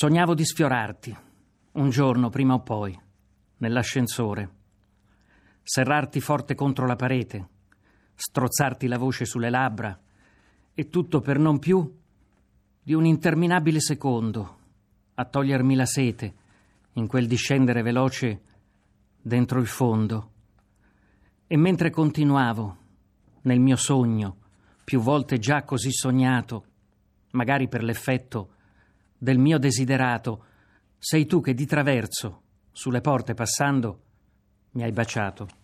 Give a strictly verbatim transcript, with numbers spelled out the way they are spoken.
Sognavo di sfiorarti, un giorno prima o poi, nell'ascensore, serrarti forte contro la parete, strozzarti la voce sulle labbra, e tutto per non più di un interminabile secondo, a togliermi la sete in quel discendere veloce dentro il fondo. E mentre continuavo, nel mio sogno, più volte già così sognato, magari per l'effetto del mio desiderato, sei tu che di traverso, sulle porte passando, mi hai baciato.